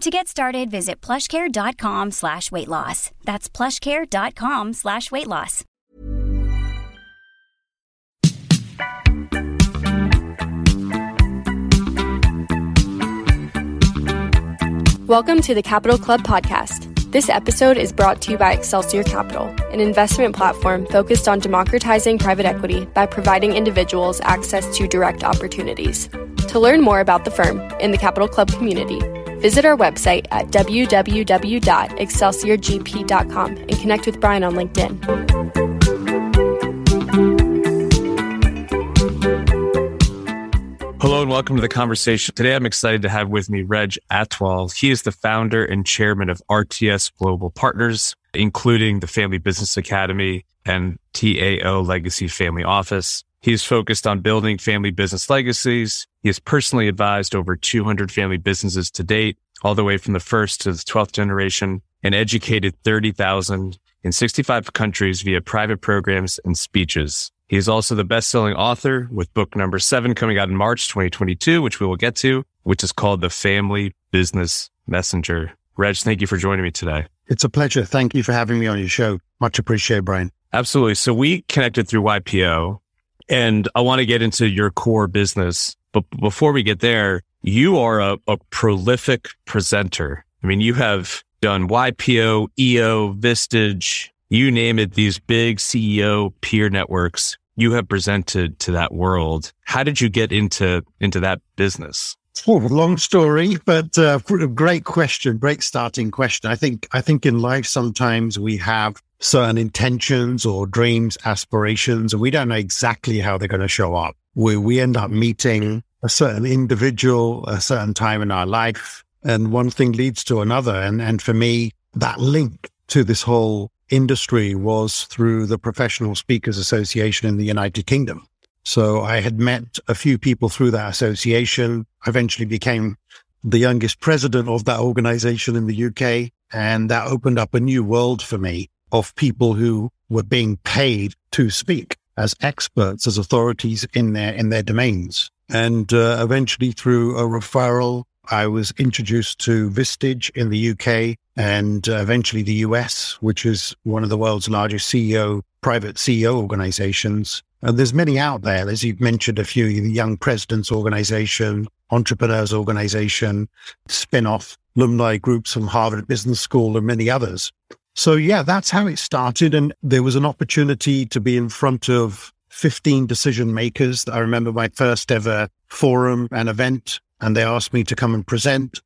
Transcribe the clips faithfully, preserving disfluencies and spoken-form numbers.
To get started, visit plushcare.com slash weight loss. That's plushcare.com slash weight loss. Welcome to the Capital Club podcast. This episode is brought to you by Excelsior Capital, an investment platform focused on democratizing private equity by providing individuals access to direct opportunities. To learn more about the firm and the Capital Club community, visit our website at w w w dot excelsior g p dot com and connect with Brian on LinkedIn. Hello and welcome to The Conversation. Today I'm excited to have with me Reg Athwal. He is the founder and chairman of R T S Global Partners, including the Family Business Academy and T A O Legacy Family Office. He is focused on building family business legacies. He has personally advised over two hundred family businesses to date, all the way from the first to the twelfth generation, and educated thirty thousand in sixty-five countries via private programs and speeches. He is also the best-selling author, with book number seven coming out in March twenty twenty-two, which we will get to, which is called The Family Business Messenger. Reg, thank you for joining me today. It's a pleasure. Thank you for having me on your show. Much appreciated, Brian. Absolutely. So we connected through Y P O. And I want to get into your core business. But before we get there, you are a, a prolific presenter. I mean, you have done Y P O, E O, Vistage, you name it, these big C E O peer networks. You have presented to that world. How did you get into, into that business? Oh, long story, but uh, great question, great starting question. I think, I think in life, sometimes we have certain intentions or dreams, aspirations, and we don't know exactly how they're going to show up. We we end up meeting a certain individual, a certain time in our life, and one thing leads to another. And and for me, that link to this whole industry was through the Professional Speakers Association in the United Kingdom. So I had met a few people through that association. I eventually became the youngest president of that organization in the U K, and that opened up a new world for me of people who were being paid to speak as experts, as authorities in their in their domains. And uh, eventually through a referral, I was introduced to Vistage in the U K and uh, eventually the U S, which is one of the world's largest C E O, private C E O organizations. And there's many out there, as you've mentioned, a few, the Young Presidents Organization, Entrepreneurs Organization, spin-off alumni groups from Harvard Business School and many others. So yeah, that's how it started. And there was an opportunity to be in front of fifteen decision makers. I remember my first ever forum and event, and they asked me to come and present.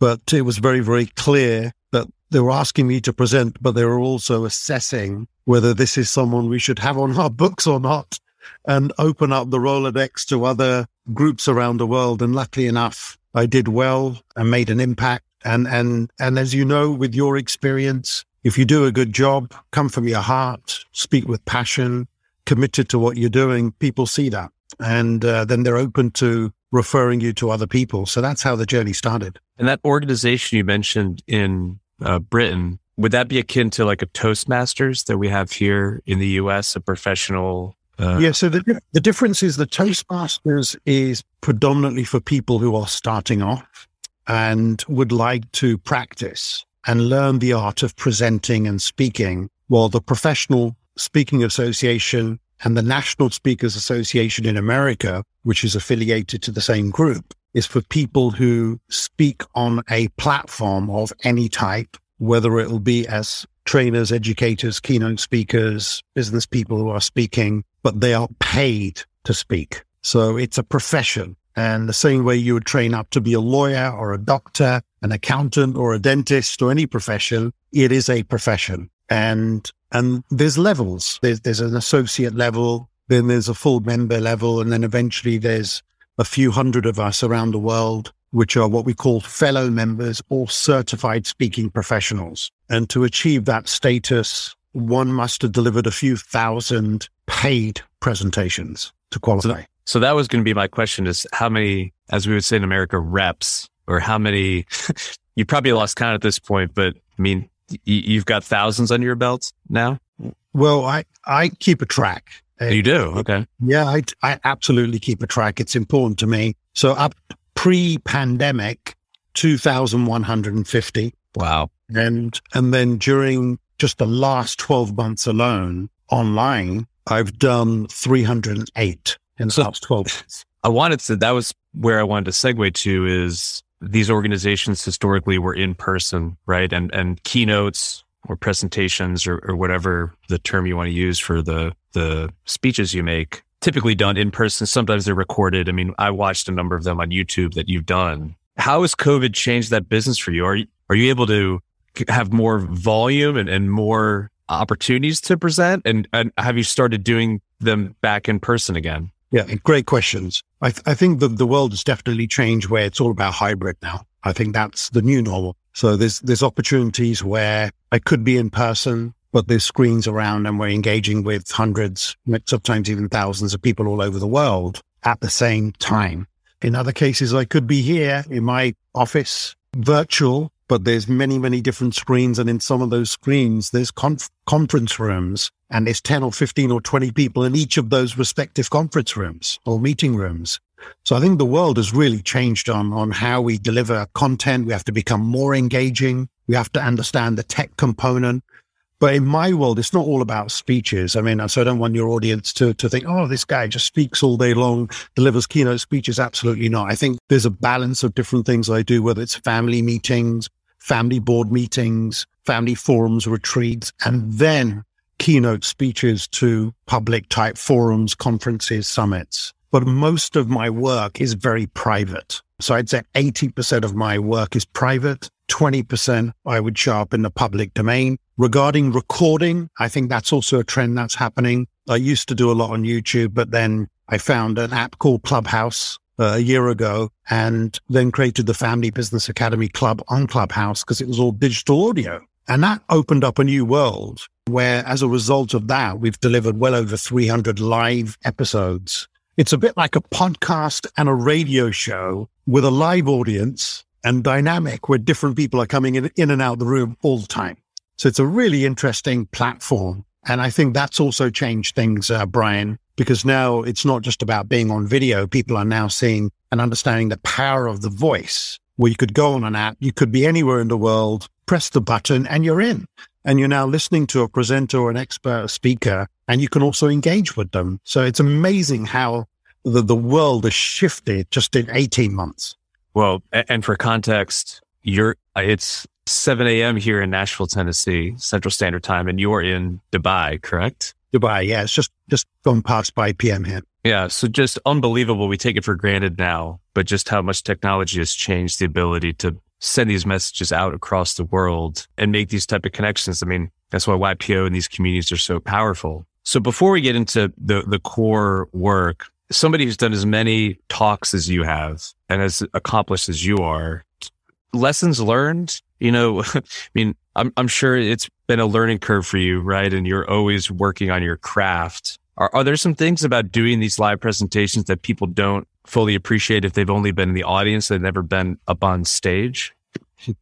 But it was very, very clear that they were asking me to present, but they were also assessing whether this is someone we should have on our books or not, and open up the Rolodex to other groups around the world. And luckily enough, I did well and made an impact. And and and as you know, with your experience, if you do a good job, come from your heart, speak with passion, committed to what you're doing, people see that. And uh, then they're open to referring you to other people. So that's how the journey started. And that organization you mentioned in uh, Britain, Would that be akin to like a Toastmasters that we have here in the U S, a professional? Uh... Yeah, so the the difference is the Toastmasters is predominantly for people who are starting off and would like to practice and learn the art of presenting and speaking, while the Professional Speaking Association and the National Speakers Association in America, which is affiliated to the same group, is for people who speak on a platform of any type, whether it'll be as trainers, educators, keynote speakers, business people who are speaking, but they are paid to speak. So it's a profession. And the same way you would train up to be a lawyer or a doctor, an accountant or a dentist or any profession, it is a profession. And and there's levels. There's, there's an associate level, then there's a full member level, and then eventually there's a few hundred of us around the world, which are what we call fellow members or certified speaking professionals. And to achieve that status, one must have delivered a few thousand paid presentations to qualify. So, so that was going to be my question, is how many, as we would say in America, reps, or how many, you probably lost count at this point, but I mean, y- you've got thousands under your belt now? Well, I, I keep a track. You do? Okay. Yeah, I, I absolutely keep a track. It's important to me. So up pre-pandemic, two thousand one hundred fifty. Wow. And and then during just the last twelve months alone online, I've done three hundred eight in the so, last twelve months. I wanted to, that was where I wanted to segue to, is these organizations historically were in person, right? And and keynotes or presentations or, or whatever the term you want to use for the the speeches you make, typically done in person. Sometimes they're recorded. I mean, I watched a number of them on YouTube that you've done. How has COVID changed that business for you? Are you, are you able to have more volume and, and more opportunities to present? And, and have you started doing them back in person again? Yeah, great questions. I, th- I think the, the world has definitely changed where it's all about hybrid now. I think that's the new normal. So there's there's opportunities where I could be in person, but there's screens around and we're engaging with hundreds, sometimes even thousands of people all over the world at the same time. In other cases, I could be here in my office, virtual, but there's many, many different screens. And in some of those screens, there's conf- conference rooms, and there's ten or fifteen or twenty people in each of those respective conference rooms or meeting rooms. So I think the world has really changed on, on how we deliver content. We have to become more engaging. We have to understand the tech component. But in my world, it's not all about speeches. I mean, so I don't want your audience to to think, oh, this guy just speaks all day long, delivers keynote speeches. Absolutely not. I think there's a balance of different things I do, whether it's family meetings, family board meetings, family forums, retreats, and then keynote speeches to public type forums, conferences, summits. But most of my work is very private. So I'd say eighty percent of my work is private, twenty percent I would show up in the public domain. Regarding recording, I think that's also a trend that's happening. I used to do a lot on YouTube, but then I found an app called Clubhouse uh, a year ago, and then created the Family Business Academy Club on Clubhouse because it was all digital audio. And that opened up a new world where, as a result of that, we've delivered well over three hundred live episodes. It's a bit like a podcast and a radio show with a live audience and dynamic where different people are coming in, in and out of the room all the time. So it's a really interesting platform. And I think that's also changed things, uh, Brian, because now it's not just about being on video. People are now seeing and understanding the power of the voice, where you could go on an app, you could be anywhere in the world, press the button, and you're in. And you're now listening to a presenter or an expert, a speaker, and you can also engage with them. So it's amazing how the, the world has shifted just in eighteen months. Well, and for context, you're it's seven a.m. here in Nashville, Tennessee, Central Standard Time, and you're in Dubai, correct? Dubai, yeah. It's just, just gone past five p.m. here. Yeah, so just unbelievable. We take it for granted now, but just how much technology has changed the ability to send these messages out across the world and make these type of connections. I mean, that's why Y P O and these communities are so powerful. So before we get into the the core work, somebody who's done as many talks as you have and as accomplished as you are, lessons learned, you know, I mean, I'm, I'm sure it's been a learning curve for you, right? And you're always working on your craft. Are, are there some things about doing these live presentations that people don't fully appreciate if they've only been in the audience, they've never been up on stage?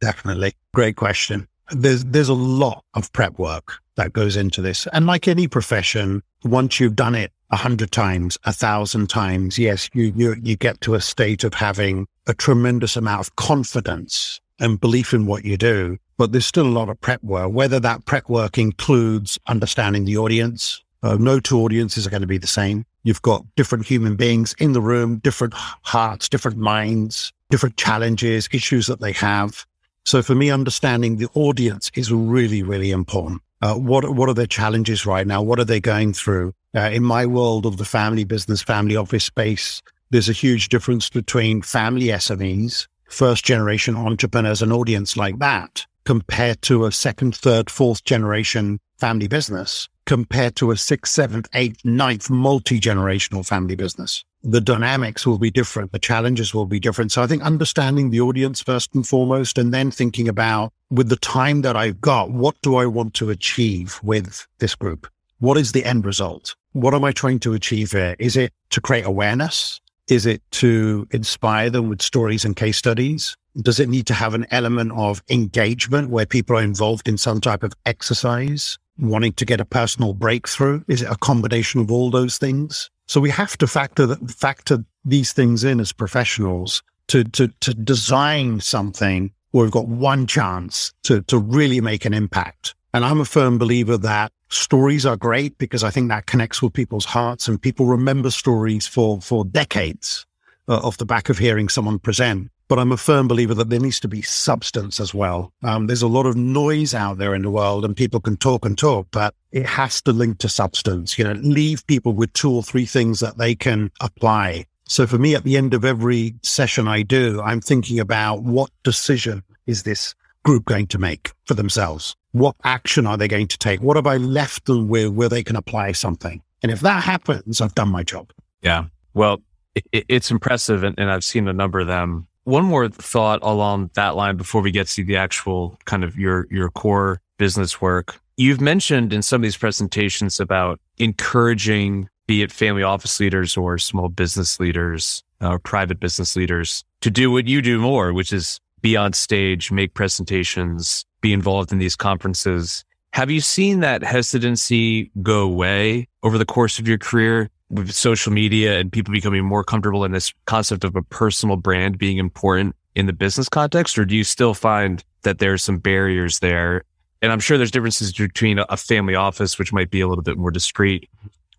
Definitely. Great question. there's there's a lot of prep work that goes into this. And like any profession, once you've done it a hundred times, a thousand times, yes, you, you you get to a state of having a tremendous amount of confidence and belief in what you do. But there's still a lot of prep work, whether that prep work includes understanding the audience. Uh, no two audiences are going to be the same. You've got different human beings in the room, different hearts, different minds, different challenges, issues that they have. So for me, understanding the audience is really, really important. Uh, what what are their challenges right now? What are they going through? Uh, in my world of the family business, family office space, there's a huge difference between family S M Es, first generation entrepreneurs, an audience like that, compared to a second, third, fourth generation family business, compared to a sixth, seventh, eighth, ninth multi-generational family business. The dynamics will be different. The challenges will be different. So I think understanding the audience first and foremost, and then thinking about, with the time that I've got, what do I want to achieve with this group? What is the end result? What am I trying to achieve here? Is it to create awareness? Is it to inspire them with stories and case studies? Does it need to have an element of engagement where people are involved in some type of exercise, wanting to get a personal breakthrough? Is it a combination of all those things? So we have to factor that, factor these things in as professionals to to to design something where we've got one chance to to really make an impact. And I'm a firm believer that stories are great, because I think that connects with people's hearts, and people remember stories for for decades uh, off the back of hearing someone present. But I'm a firm believer that there needs to be substance as well. Um, there's a lot of noise out there in the world, and people can talk and talk, but it has to link to substance. You know, leave people with two or three things that they can apply. So for me, at the end of every session I do, I'm thinking about, what decision is this group going to make for themselves? What action are they going to take? What have I left them with where they can apply something? And if that happens, I've done my job. Yeah. Well, it, it's impressive, and, and I've seen a number of them. One more thought along that line before we get to the actual kind of your your core business work. You've mentioned in some of these presentations about encouraging, be it family office leaders or small business leaders or private business leaders, to do what you do more, which is be on stage, make presentations, be involved in these conferences. Have you seen that hesitancy go away over the course of your career, with social media and people becoming more comfortable in this concept of a personal brand being important in the business context? Or do you still find that there are some barriers there? And I'm sure there's differences between a family office, which might be a little bit more discreet,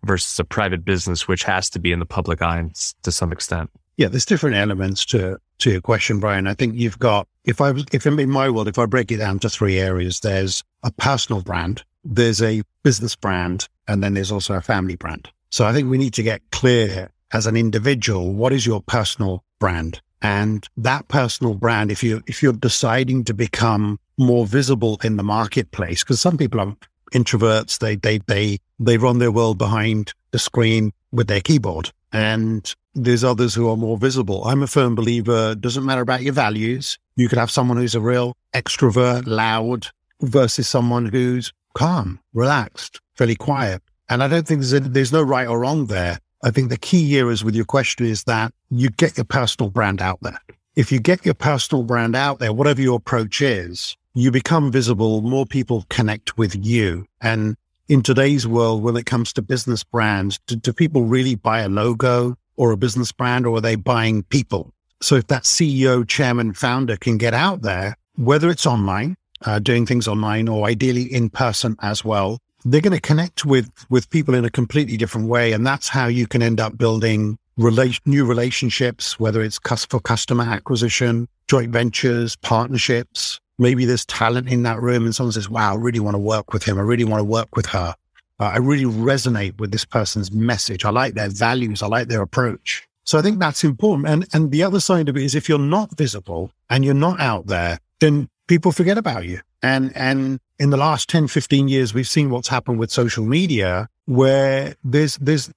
versus a private business, which has to be in the public eye to some extent. Yeah, there's different elements to to your question, Brian. I think you've got, if I was, if in my world, if I break it down to three areas, there's a personal brand, there's a business brand, and then there's also a family brand. So I think we need to get clear as an individual, what is your personal brand? And that personal brand, if you, if you're deciding to become more visible in the marketplace, because some people are introverts, they, they, they, they run their world behind the screen with their keyboard. And there's others who are more visible. I'm a firm believer, it doesn't matter about your values. You could have someone who's a real extrovert, loud, versus someone who's calm, relaxed, fairly quiet. And I don't think there's, a, there's no right or wrong there. I think the key here is with your question is that you get your personal brand out there. If you get your personal brand out there, whatever your approach is, you become visible, more people connect with you. And in today's world, when it comes to business brands, do, do people really buy a logo or a business brand, or are they buying people? So if that C E O, chairman, founder can get out there, whether it's online, uh, doing things online, or ideally in person as well, they're going to connect with, with people in a completely different way. And that's how you can end up building rela- new relationships, whether it's for customer acquisition, joint ventures, partnerships. Maybe there's talent in that room and someone says, wow, I really want to work with him. I really want to work with her. Uh, I really resonate with this person's message. I like their values. I like their approach. So I think that's important. And, and the other side of it is, if you're not visible and you're not out there, then people forget about you. And, and in the last ten, fifteen years, we've seen what's happened with social media, where there's, there's,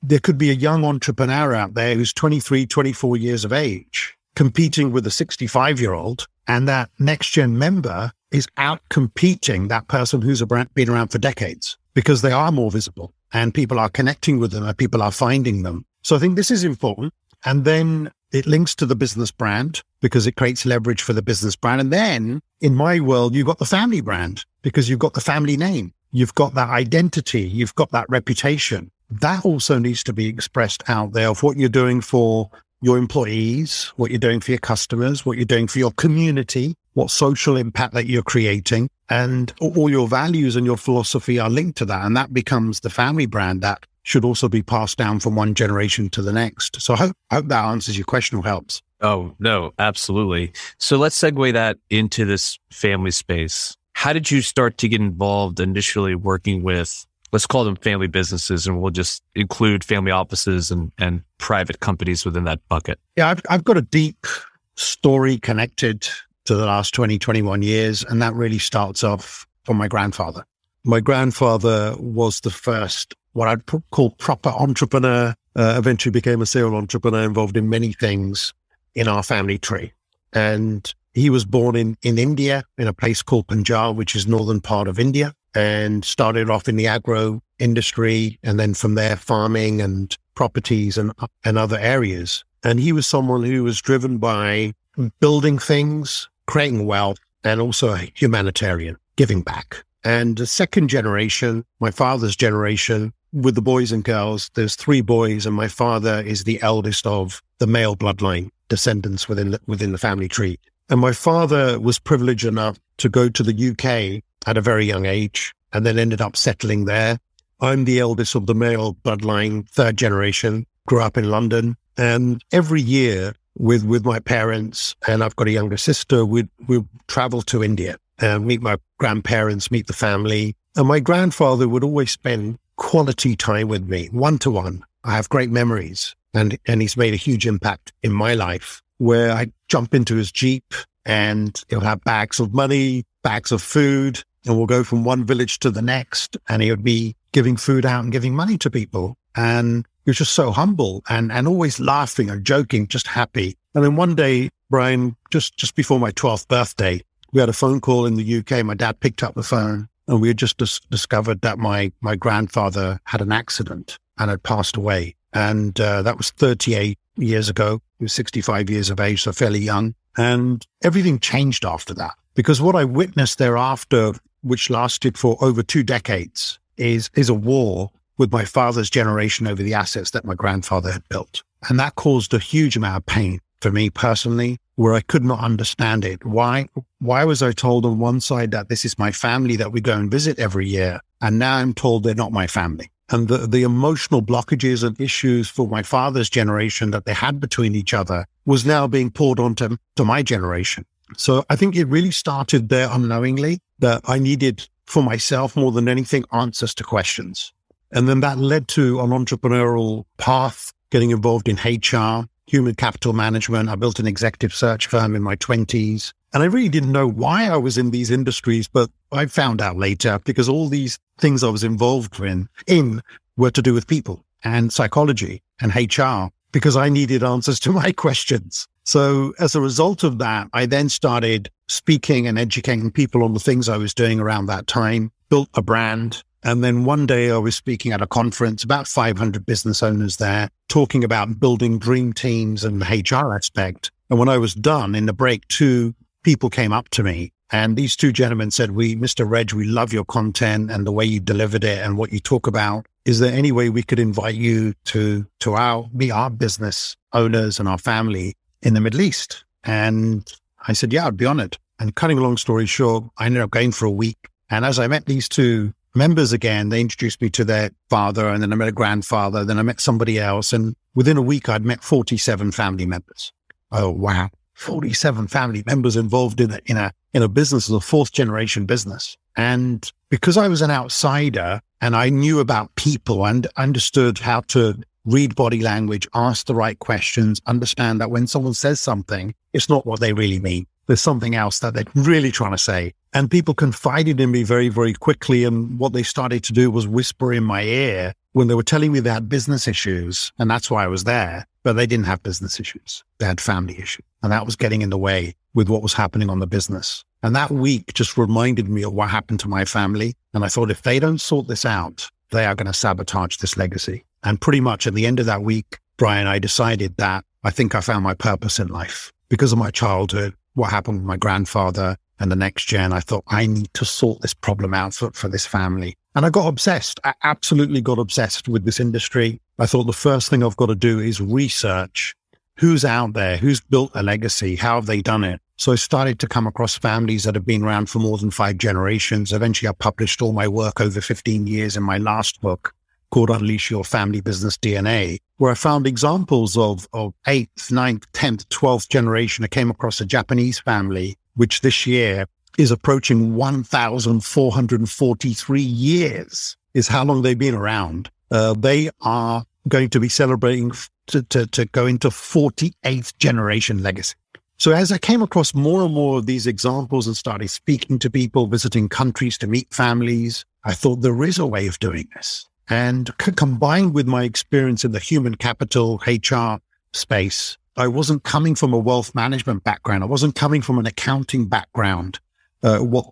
there could be a young entrepreneur out there who's twenty-three, twenty-four years of age, competing with a sixty-five year old. And that next gen member is out competing that person who's been around for decades, because they are more visible and people are connecting with them and people are finding them. So I think this is important. And then It links to the business brand because it creates leverage for the business brand. And then in my world, you've got the family brand because you've got the family name. You've got that identity. You've got that reputation. That also needs to be expressed out there of what you're doing for your employees, what you're doing for your customers, what you're doing for your community, what social impact that you're creating. And all your values and your philosophy are linked to that. And that becomes the family brand that should also be passed down from one generation to the next. So I hope, I hope that answers your question or helps. Oh, no, absolutely. So let's segue that into this family space. How did you start to get involved initially working with, let's call them family businesses, and we'll just include family offices and, and private companies within that bucket? Yeah, I've, I've got a deep story connected to the last twenty, twenty-one years, and that really starts off from my grandfather. My grandfather was the first what I'd p- call proper entrepreneur, uh, eventually became a serial entrepreneur involved in many things in our family tree. And he was born in, in India, in a place called Punjab, which is northern part of India, and started off in the agro industry, and then from there farming and properties and, and other areas. And he was someone who was driven by building things, creating wealth, and also a humanitarian, giving back. And the second generation, my father's generation, with the boys and girls, there's three boys, and my father is the eldest of the male bloodline descendants within the, within the family tree. And my father was privileged enough to go to the U K at a very young age and then ended up settling there. I'm the eldest of the male bloodline, third generation, grew up in London. And every year with, with my parents, and I've got a younger sister, we'd, we'd travel to India and meet my grandparents, meet the family. And my grandfather would always spend quality time with me, one-to-one. I have great memories, and, and he's made a huge impact in my life, where I jump into his Jeep and he'll have bags of money, bags of food, and we'll go from one village to the next, and he would be giving food out and giving money to people. And he was just so humble and, and always laughing and joking, just happy. And then one day, Brian, just, just before my twelfth birthday, we had a phone call in the U K. My dad picked up the phone, and we had just dis- discovered that my, my grandfather had an accident and had passed away. And uh, that was thirty-eight years ago. He was sixty-five years of age, so fairly young. And everything changed after that, because what I witnessed thereafter, which lasted for over two decades, is is a war with my father's generation over the assets that my grandfather had built. And that caused a huge amount of pain for me personally, where I could not understand it. Why Why was I told on one side that this is my family that we go and visit every year, and now I'm told they're not my family? And the, the emotional blockages and issues for my father's generation that they had between each other was now being poured onto to my generation. So I think it really started there unknowingly, that I needed for myself more than anything answers to questions. And then that led to an entrepreneurial path, getting involved in H R, human capital management. I built an executive search firm in my twenties. And I really didn't know why I was in these industries, but I found out later, because all these things I was involved in, in were to do with people and psychology and H R, because I needed answers to my questions. So as a result of that, I then started speaking and educating people on the things I was doing around that time, built a brand. And then one day I was speaking at a conference, about five hundred business owners there, talking about building dream teams and the H R aspect. And when I was done in the break, two people came up to me, and these two gentlemen said, we, Mister Reg, we love your content and the way you delivered it and what you talk about. Is there any way we could invite you to, to our, be our business owners and our family in the Middle East? And I said, yeah, I'd be honored. And cutting a long story short, I ended up going for a week. And as I met these two members again, they introduced me to their father, and then I met a grandfather, then I met somebody else. And within a week, I'd met forty-seven family members. Oh, wow. forty-seven family members involved in a, in a, in a business, as a fourth generation business. And because I was an outsider and I knew about people and understood how to read body language, ask the right questions, understand that when someone says something, it's not what they really mean. There's something else that they're really trying to say. And people confided in me very, very quickly. And what they started to do was whisper in my ear when they were telling me they had business issues. And that's why I was there. But they didn't have business issues. They had family issues. And that was getting in the way with what was happening on the business. And that week just reminded me of what happened to my family. And I thought, if they don't sort this out, they are going to sabotage this legacy. And pretty much at the end of that week, Brian, I decided that I think I found my purpose in life. Because of my childhood, what happened with my grandfather and the next gen, I thought, I need to sort this problem out for, for this family. And I got obsessed. I absolutely got obsessed with this industry. I thought the first thing I've got to do is research who's out there, who's built a legacy, how have they done it? So I started to come across families that have been around for more than five generations. Eventually, I published all my work over fifteen years in my last book called Unleash Your Family Business D N A, where I found examples of, of eighth, ninth, tenth, twelfth generation. I came across a Japanese family, which this year is approaching one thousand four hundred forty-three years, is how long they've been around. Uh, they are going to be celebrating to, to, to go into forty-eighth generation legacy. So as I came across more and more of these examples and started speaking to people, visiting countries to meet families, I thought there is a way of doing this. And c- combined with my experience in the human capital, H R space, I wasn't coming from a wealth management background. I wasn't coming from an accounting background. Uh, what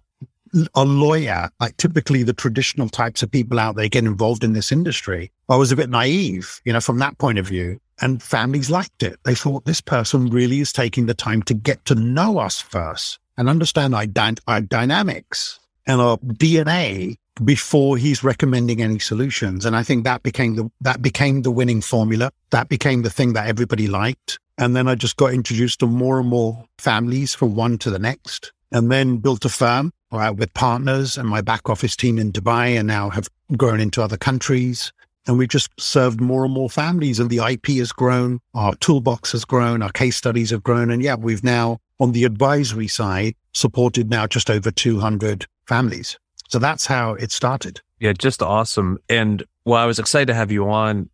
a lawyer, like typically the traditional types of people out there get involved in this industry. I was a bit naive, you know, from that point of view. And families liked it. They thought this person really is taking the time to get to know us first and understand our, dy- our dynamics and our D N A before he's recommending any solutions. And I think that became the that became the winning formula. That became the thing that everybody liked. And then I just got introduced to more and more families from one to the next, and then built a firm right, with partners and my back office team in Dubai, and now have grown into other countries. And we've just served more and more families, and the I P has grown, our toolbox has grown, our case studies have grown. And yeah, we've now, on the advisory side, supported now just over two hundred families. So that's how it started. Yeah, just awesome. And while I was excited to have you on,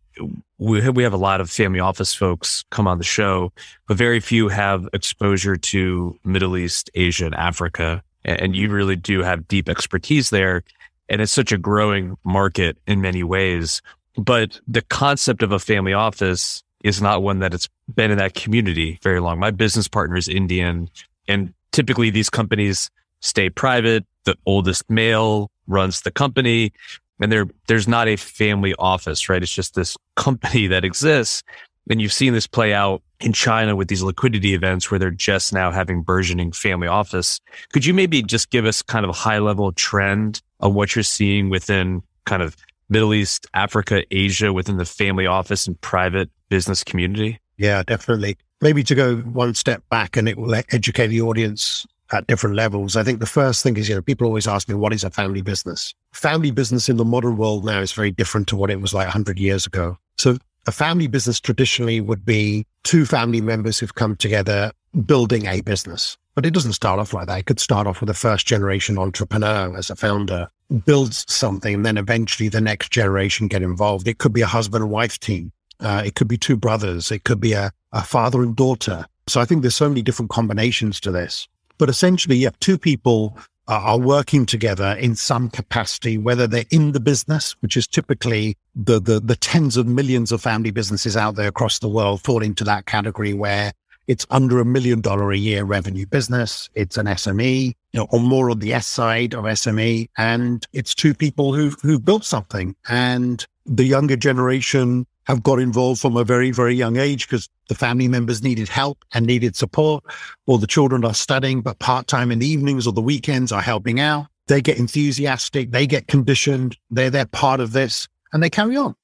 we we have a lot of family office folks come on the show, but very few have exposure to Middle East, Asia, and Africa. And you really do have deep expertise there. And it's such a growing market in many ways. But the concept of a family office is not one that it's been in that community very long. My business partner is Indian, and typically these companies stay private. The oldest male runs the company, and there there's not a family office, right? It's just this company that exists. And you've seen this play out in China with these liquidity events where they're just now having burgeoning family office. Could you maybe just give us kind of a high level trend on what you're seeing within kind of Middle East, Africa, Asia, within the family office and private business community? Yeah, definitely. Maybe to go one step back, and it will educate the audience at different levels. I think the first thing is, you know, people always ask me, what is a family business? Family business in the modern world now is very different to what it was like one hundred years ago. So a family business traditionally would be two family members who've come together building a business. But it doesn't start off like that. It could start off with a first-generation entrepreneur as a founder, builds something, and then eventually the next generation get involved. It could be a husband and wife team. Uh, it could be two brothers. It could be a, a father and daughter. So I think there's so many different combinations to this. But essentially, yeah, two people uh, are working together in some capacity, whether they're in the business, which is typically the, the, the tens of millions of family businesses out there across the world fall into that category where it's under a million dollar a year revenue business. It's an S M E, you know, or more on the S side of S M E. And it's two people who've, who've built something. And the younger generation have got involved from a very, very young age because the family members needed help and needed support, or the children are studying, but part-time in the evenings or the weekends are helping out. They get enthusiastic. They get conditioned. They're, they're part of this, and they carry on.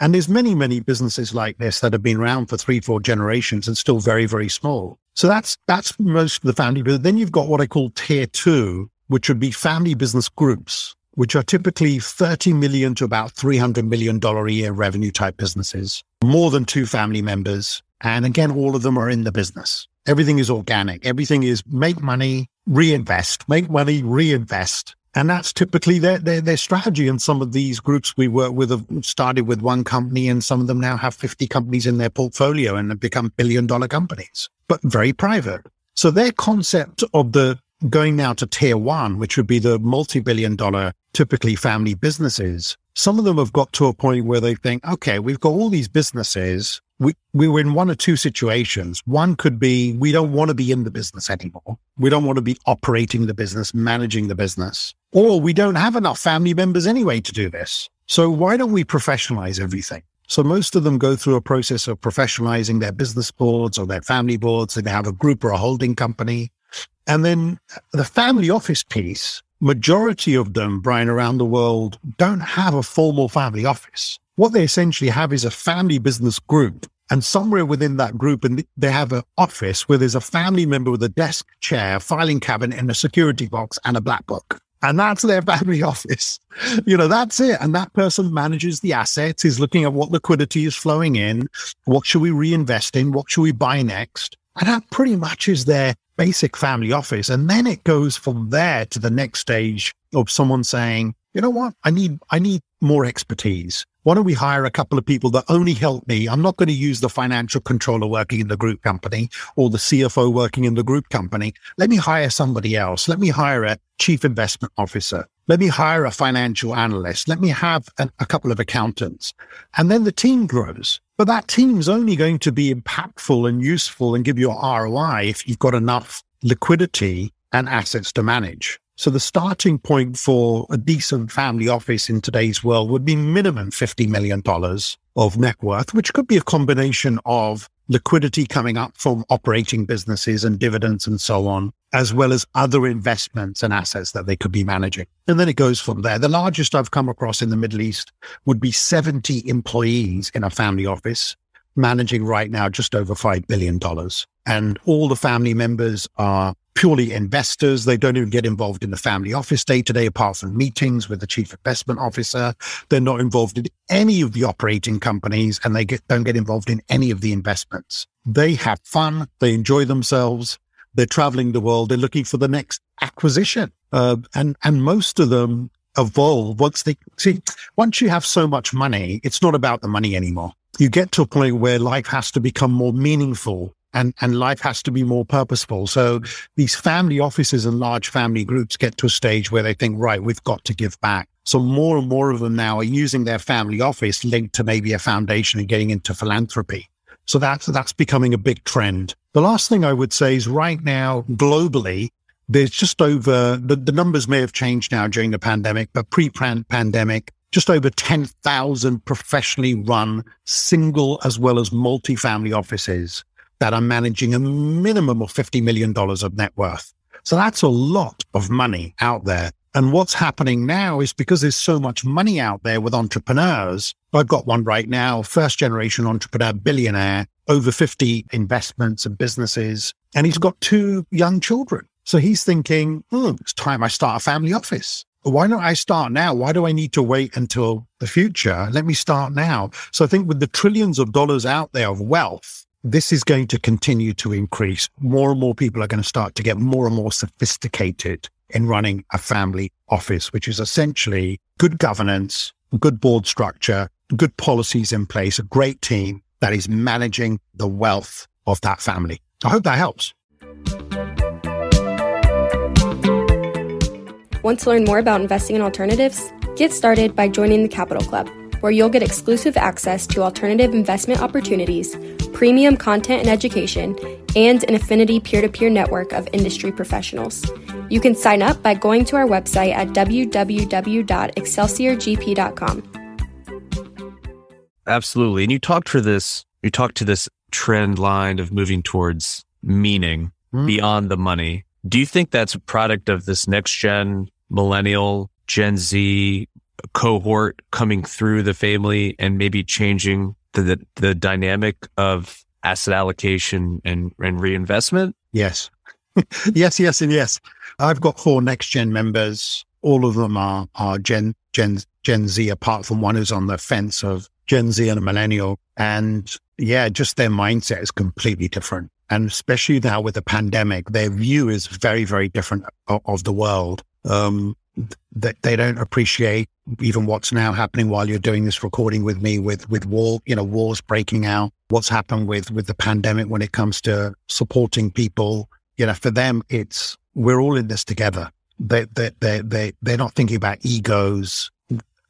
And there's many, many businesses like this that have been around for three, four generations and still very, very small. So that's that's most of the family business. Then you've got what I call tier two, which would be family business groups, which are typically thirty million dollars to about three hundred million dollars a year revenue type businesses, more than two family members. And again, all of them are in the business. Everything is organic. Everything is make money, reinvest, make money, reinvest. And that's typically their, their their strategy. And some of these groups we work with have started with one company, and some of them now have fifty companies in their portfolio and have become billion dollar companies, but very private. So their concept of the going now to tier one, which would be the multi-billion dollar, typically family businesses, some of them have got to a point where they think, okay, we've got all these businesses. We, we were in one or two situations. One could be, we don't want to be in the business anymore. We don't want to be operating the business, managing the business, or we don't have enough family members anyway to do this. So why don't we professionalize everything? So most of them go through a process of professionalizing their business boards or their family boards. They have a group or a holding company. And then the family office piece, majority of them, Brian, around the world, don't have a formal family office. What they essentially have is a family business group. And somewhere within that group, and they have an office where there's a family member with a desk, chair, filing cabinet, and a security box and a black book. And that's their family office. You know, that's it. And that person manages the assets, is looking at what liquidity is flowing in, what should we reinvest in, what should we buy next. And that pretty much is their basic family office. And then it goes from there to the next stage of someone saying, you know what, I need, I need more expertise. Why don't we hire a couple of people that only help me? I'm not going to use the financial controller working in the group company or the C F O working in the group company. Let me hire somebody else. Let me hire a chief investment officer. Let me hire a financial analyst. Let me have an, a couple of accountants. And then the team grows. But that team's only going to be impactful and useful and give you an R O I if you've got enough liquidity and assets to manage. So the starting point for a decent family office in today's world would be minimum fifty million dollars of net worth, which could be a combination of liquidity coming up from operating businesses and dividends and so on, as well as other investments and assets that they could be managing. And then it goes from there. The largest I've come across in the Middle East would be seventy employees in a family office, managing right now just over five billion dollars. And all the family members are purely investors. They don't even get involved in the family office day-to-day apart from meetings with the chief investment officer. They're not involved in any of the operating companies, and they get, don't get involved in any of the investments. They have fun. They enjoy themselves. They're traveling the world. They're looking for the next acquisition. Uh, and, and most of them evolve. Once they see, once you have so much money, it's not about the money anymore. You get to a point where life has to become more meaningful. And, and life has to be more purposeful. So these family offices and large family groups get to a stage where they think, right, we've got to give back. So more and more of them now are using their family office linked to maybe a foundation and getting into philanthropy. So that's, that's becoming a big trend. The last thing I would say is right now, globally, there's just over, the, the numbers may have changed now during the pandemic, but pre-pandemic, just over ten thousand professionally run single as well as multi-family offices that are managing a minimum of fifty million dollars of net worth. So that's a lot of money out there. And what's happening now is because there's so much money out there with entrepreneurs, I've got one right now, first generation entrepreneur, billionaire, over fifty investments and businesses, and he's got two young children. So he's thinking, oh, it's time I start a family office. Why don't I start now? Why do I need to wait until the future? Let me start now. So I think with the trillions of dollars out there of wealth, this is going to continue to increase. More and more people are going to start to get more and more sophisticated in running a family office, which is essentially good governance, good board structure, good policies in place, a great team that is managing the wealth of that family. I hope that helps. Want to learn more about investing in alternatives? Get started by joining the Capital Club, where you'll get exclusive access to alternative investment opportunities, premium content and education, and an affinity peer-to-peer network of industry professionals. You can sign up by going to our website at w w w dot excelsior g p dot com. Absolutely. And you talked for this, you talked to this trend line of moving towards meaning mm. beyond the money. Do you think that's a product of this next gen, millennial, Gen Z cohort coming through the family and maybe changing the, the, the dynamic of asset allocation and, and reinvestment? Yes. yes, yes, and yes. I've got four next-gen members. All of them are, are Gen, Gen, Gen Z, apart from one who's on the fence of Gen Z and a millennial. And yeah, just their mindset is completely different. And especially now with the pandemic, their view is very, very different of, of the world. Um, that they don't appreciate even what's now happening while you're doing this recording with me with, with war, you know, wars breaking out, what's happened with, with the pandemic when it comes to supporting people, you know, for them, it's, we're all in this together. They, they, they, they, they're not thinking about egos.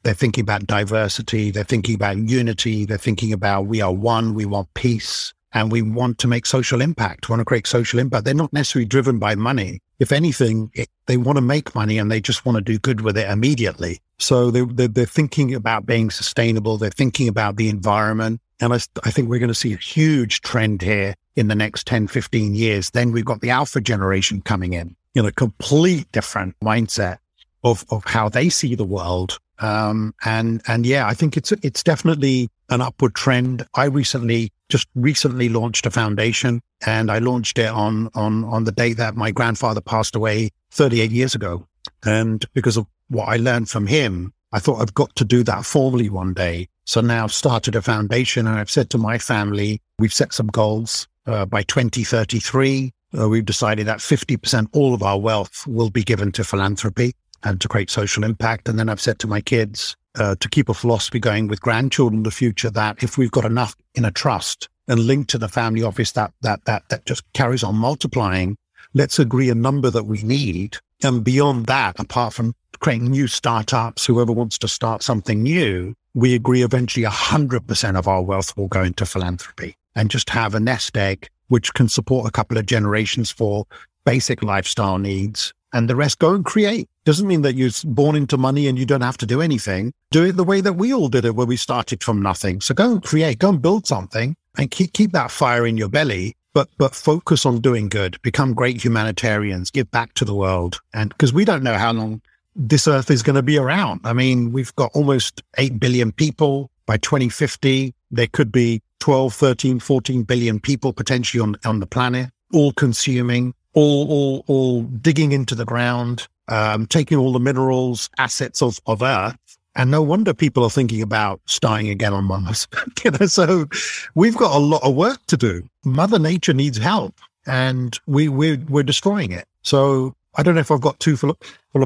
They're thinking about diversity. They're thinking about unity. They're thinking about we are one, we want peace. and we want to make social impact, want to create social impact. They're not necessarily driven by money. If anything, it, they want to make money and they just want to do good with it immediately. So they, they, they're thinking about being sustainable. They're thinking about the environment. And I, I think we're going to see a huge trend here in the next ten, fifteen years. Then we've got the alpha generation coming in, you know, complete different mindset of of how they see the world. Um, and, and yeah, I think it's, it's definitely an upward trend. I recently, just recently launched a foundation, and I launched it on, on, on the day that my grandfather passed away thirty-eight years ago. And because of what I learned from him, I thought I've got to do that formally one day. So now I've started a foundation, and I've said to my family, we've set some goals, uh, by twenty thirty-three. Uh, we've decided that fifty percent all of our wealth will be given to philanthropy and to create social impact. And then I've said to my kids, uh, to keep a philosophy going with grandchildren in the future, that if we've got enough in a trust and linked to the family office, that that that that just carries on multiplying, let's agree a number that we need. And beyond that, apart from creating new startups, whoever wants to start something new, we agree eventually one hundred percent of our wealth will go into philanthropy and just have a nest egg, which can support a couple of generations for basic lifestyle needs. And the rest go and create. Doesn't mean that you're born into money and you don't have to do anything. Do it the way that we all did it, where we started from nothing. So go and create, go and build something, and keep keep that fire in your belly, but but focus on doing good, become great humanitarians, give back to the world. And because we don't know how long this earth is going to be around. I mean, we've got almost eight billion people by twenty fifty. There could be twelve, thirteen, fourteen billion people potentially on, on the planet, all consuming. All, all, all digging into the ground, um, taking all the minerals, assets of, of Earth. And no wonder people are thinking about starting again on Mars. You know, so we've got a lot of work to do. Mother Nature needs help, and we, we're, we're destroying it. So I don't know if I've got too full of, full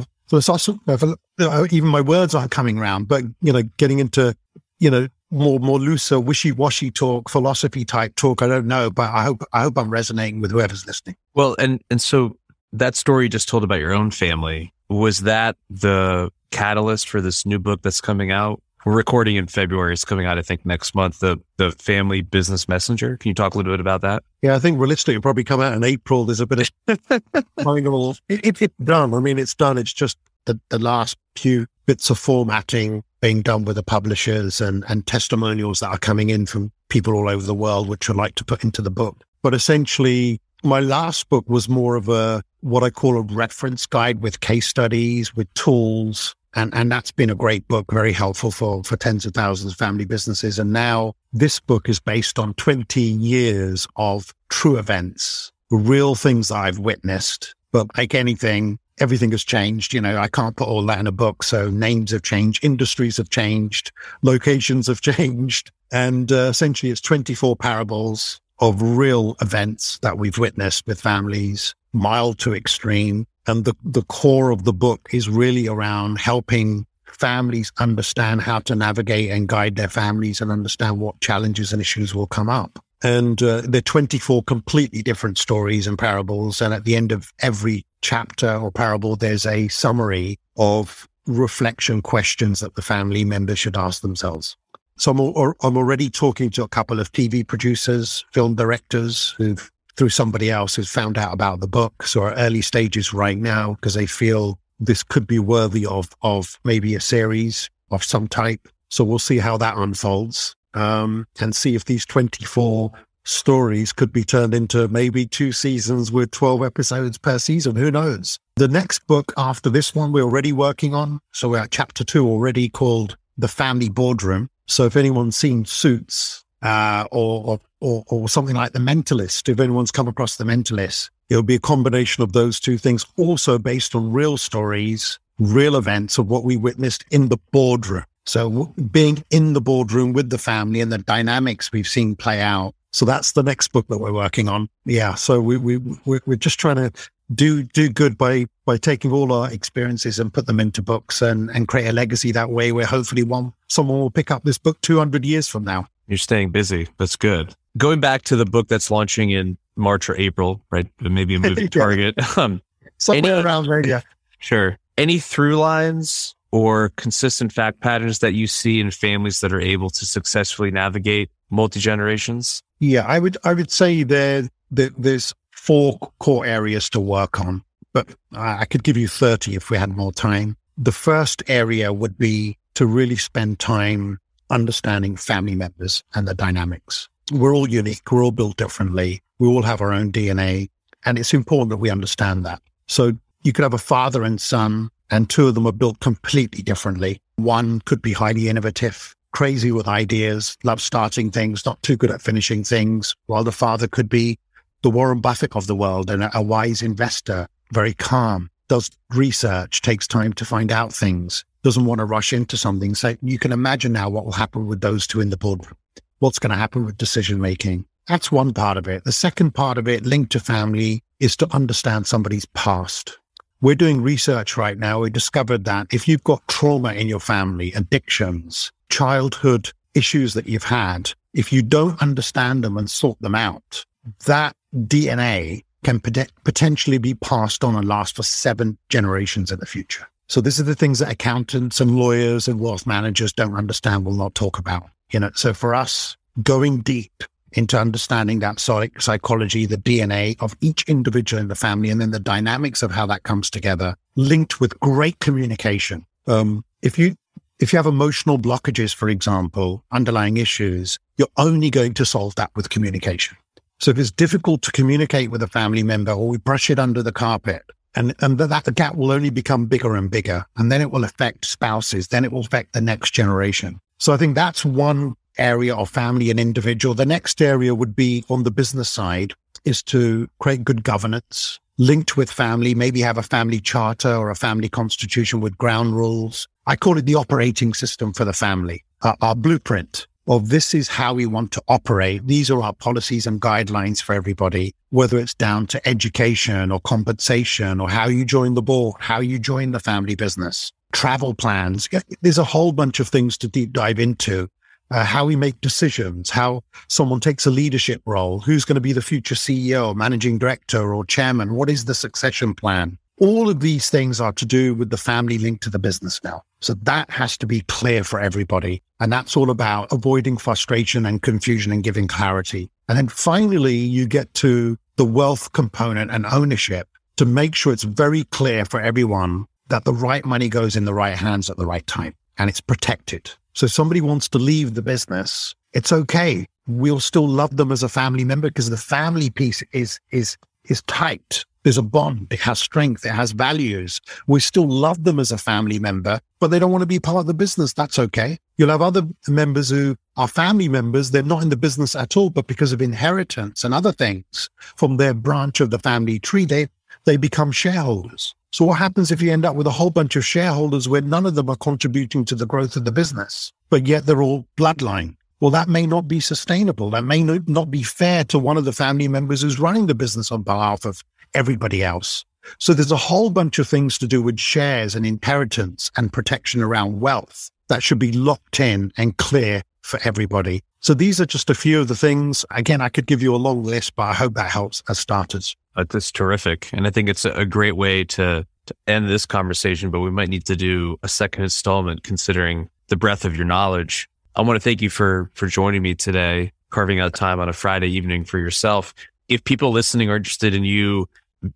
of, even my words aren't coming round, but, you know, getting into, you know, more, more looser, wishy-washy talk, philosophy type talk. I don't know, but I hope, I hope I'm resonating with whoever's listening. Well, and, and so that story you just told about your own family, was that the catalyst for this new book that's coming out? We're recording in February. It's coming out, I think, next month, the, the Family Business Messenger. Can you talk a little bit about that? Yeah, I think realistically, it'll probably come out in April. There's a bit of, it, it, it's done. I mean, it's done. It's just the, the last few bits of formatting being done with the publishers, and, and testimonials that are coming in from people all over the world, which I'd like to put into the book. But essentially, my last book was more of a, what I call a reference guide with case studies, with tools. And, and that's been a great book, very helpful for, for tens of thousands of family businesses. And now this book is based on twenty years of true events, real things that I've witnessed. But like anything, everything has changed. You know, I can't put all that in a book. So names have changed, industries have changed, locations have changed. And uh, essentially it's twenty-four parables of real events that we've witnessed with families, mild to extreme. And the, the core of the book is really around helping families understand how to navigate and guide their families and understand what challenges and issues will come up. And uh, they're twenty-four completely different stories and parables. And at the end of every chapter or parable, there's a summary of reflection questions that the family members should ask themselves. So I'm, al- I'm already talking to a couple of T V producers, film directors, who've, through somebody else, who's found out about the book. So are early stages right now, because they feel this could be worthy of, of maybe a series of some type. So we'll see how that unfolds. Um, and see if these twenty-four stories could be turned into maybe two seasons with twelve episodes per season. Who knows? The next book after this one, we're already working on. So we're at chapter two already, called The Family Boardroom. So if anyone's seen Suits uh, or, or, or something like The Mentalist, if anyone's come across The Mentalist, it'll be a combination of those two things, also based on real stories, real events of what we witnessed in the boardroom. So being in the boardroom with the family and the dynamics we've seen play out. So that's the next book that we're working on. Yeah. So we, we, we're just trying to do, do good by, by taking all our experiences and put them into books, and, and create a legacy that way, where hopefully one, someone will pick up this book two hundred years from now. You're staying busy. That's good. Going back to the book that's launching in March or April, right? Maybe a moving target. Um, Somewhere any, around there, yeah. Sure. Any through lines or consistent fact patterns that you see in families that are able to successfully navigate multi-generations? Yeah, I would I would say there that there's four core areas to work on, but I could give you thirty if we had more time. The first area would be to really spend time understanding family members and the dynamics. We're all unique. We're all built differently. We all have our own D N A, and it's important that we understand that. So you could have a father and son, and two of them are built completely differently. One could be highly innovative, crazy with ideas, loves starting things, not too good at finishing things, while the father could be the Warren Buffett of the world and a wise investor, very calm, does research, takes time to find out things, doesn't want to rush into something. So you can imagine now what will happen with those two in the boardroom. What's going to happen with decision-making? That's one part of it. The second part of it, linked to family, is to understand somebody's past. We're doing research right now. We discovered that if you've got trauma in your family, addictions, childhood issues that you've had, if you don't understand them and sort them out, that D N A can pot- potentially be passed on and last for seven generations in the future. So this are the things that accountants and lawyers and wealth managers don't understand, will not talk about. You know, so for us, going deep into understanding that psych- psychology, the D N A of each individual in the family, and then the dynamics of how that comes together, linked with great communication. Um, if you if you have emotional blockages, for example, underlying issues, you're only going to solve that with communication. So if it's difficult to communicate with a family member, or we brush it under the carpet, and, and that the gap will only become bigger and bigger, and then it will affect spouses, then it will affect the next generation. So I think that's one area of family and individual. The next area would be on the business side, is to create good governance linked with family, maybe have a family charter or a family constitution with ground rules. I call it the operating system for the family, uh, our blueprint of this is how we want to operate. These are our policies and guidelines for everybody, whether it's down to education or compensation or how you join the board, how you join the family business, travel plans. There's a whole bunch of things to deep dive into. Uh, how we make decisions, how someone takes a leadership role, who's going to be the future C E O, managing director or chairman, what is the succession plan? All of these things are to do with the family link to the business now. So that has to be clear for everybody. And that's all about avoiding frustration and confusion and giving clarity. And then finally, you get to the wealth component and ownership to make sure it's very clear for everyone that the right money goes in the right hands at the right time and it's protected. So if somebody wants to leave the business, it's okay. We'll still love them as a family member because the family piece is is is tight. There's a bond. It has strength. It has values. We still love them as a family member, but they don't want to be part of the business. That's okay. You'll have other members who are family members. They're not in the business at all, but because of inheritance and other things from their branch of the family tree, they they become shareholders. So what happens if you end up with a whole bunch of shareholders where none of them are contributing to the growth of the business, but yet they're all bloodline? Well, that may not be sustainable. That may not be fair to one of the family members who's running the business on behalf of everybody else. So there's a whole bunch of things to do with shares and inheritance and protection around wealth that should be locked in and clear for everybody. So these are just a few of the things. Again, I could give you a long list, but I hope that helps as starters. That's terrific. And I think it's a great way to, to end this conversation, but we might need to do a second installment considering the breadth of your knowledge. I want to thank you for for joining me today, carving out time on a Friday evening for yourself. If people listening are interested in you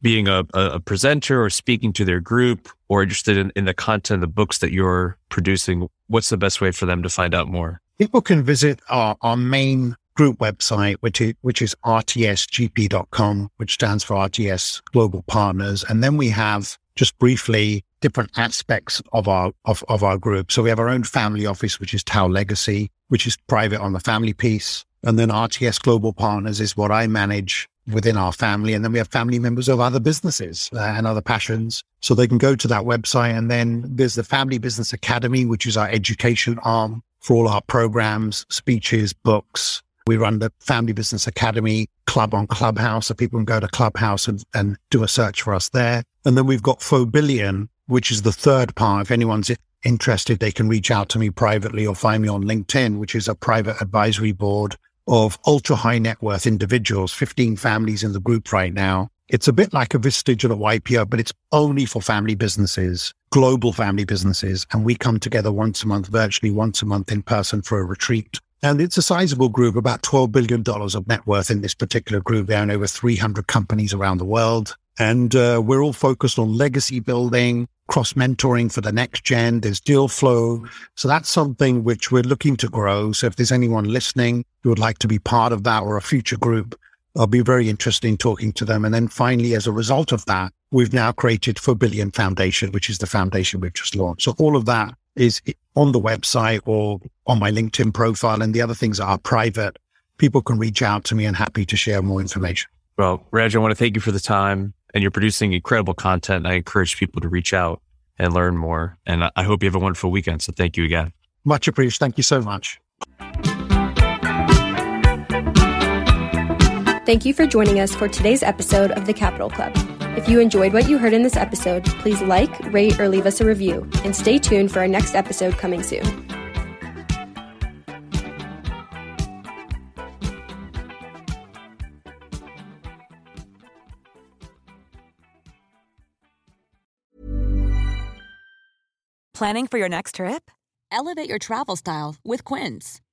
being a, a presenter or speaking to their group or interested in, in the content of the books that you're producing, what's the best way for them to find out more? People can visit our, our main group website, which is, which is r t s g p dot com, which stands for R T S Global Partners. And then we have, just briefly, different aspects of our of, of our group. So we have our own family office, which is T A O Legacy, which is private on the family piece. And then R T S Global Partners is what I manage within our family. And then we have family members of other businesses uh, and other passions. So they can go to that website. And then there's the Family Business Academy, which is our education arm for all our programs, speeches, books. We run the Family Business Academy Club on Clubhouse, so people can go to Clubhouse and, and do a search for us there. And then we've got Fobillion, which is the third part. If anyone's interested, they can reach out to me privately or find me on LinkedIn, which is a private advisory board of ultra-high net worth individuals, fifteen families in the group right now. It's a bit like a Vistage and a Y P O, but it's only for family businesses, global family businesses. And we come together once a month, virtually once a month in person for a retreat And it's a sizable group, about twelve billion dollars of net worth in this particular group. They own over three hundred companies around the world. And uh, we're all focused on legacy building, cross-mentoring for the next gen. There's deal flow. So that's something which we're looking to grow. So if there's anyone listening who would like to be part of that or a future group, I'll be very interested in talking to them. And then finally, as a result of that, we've now created Fobillion Foundation, which is the foundation we've just launched. So all of that is on the website or on my LinkedIn profile, and the other things are private. People can reach out to me and happy to share more information. Well, Reg, I want to thank you for the time, and you're producing incredible content. I encourage people to reach out and learn more, and I hope you have a wonderful weekend. So thank you again. Much appreciated. Thank you so much. Thank you for joining us for today's episode of The Capital Club. If you enjoyed what you heard in this episode, please like, rate, or leave us a review. And stay tuned for our next episode coming soon. Planning for your next trip? Elevate your travel style with Quince.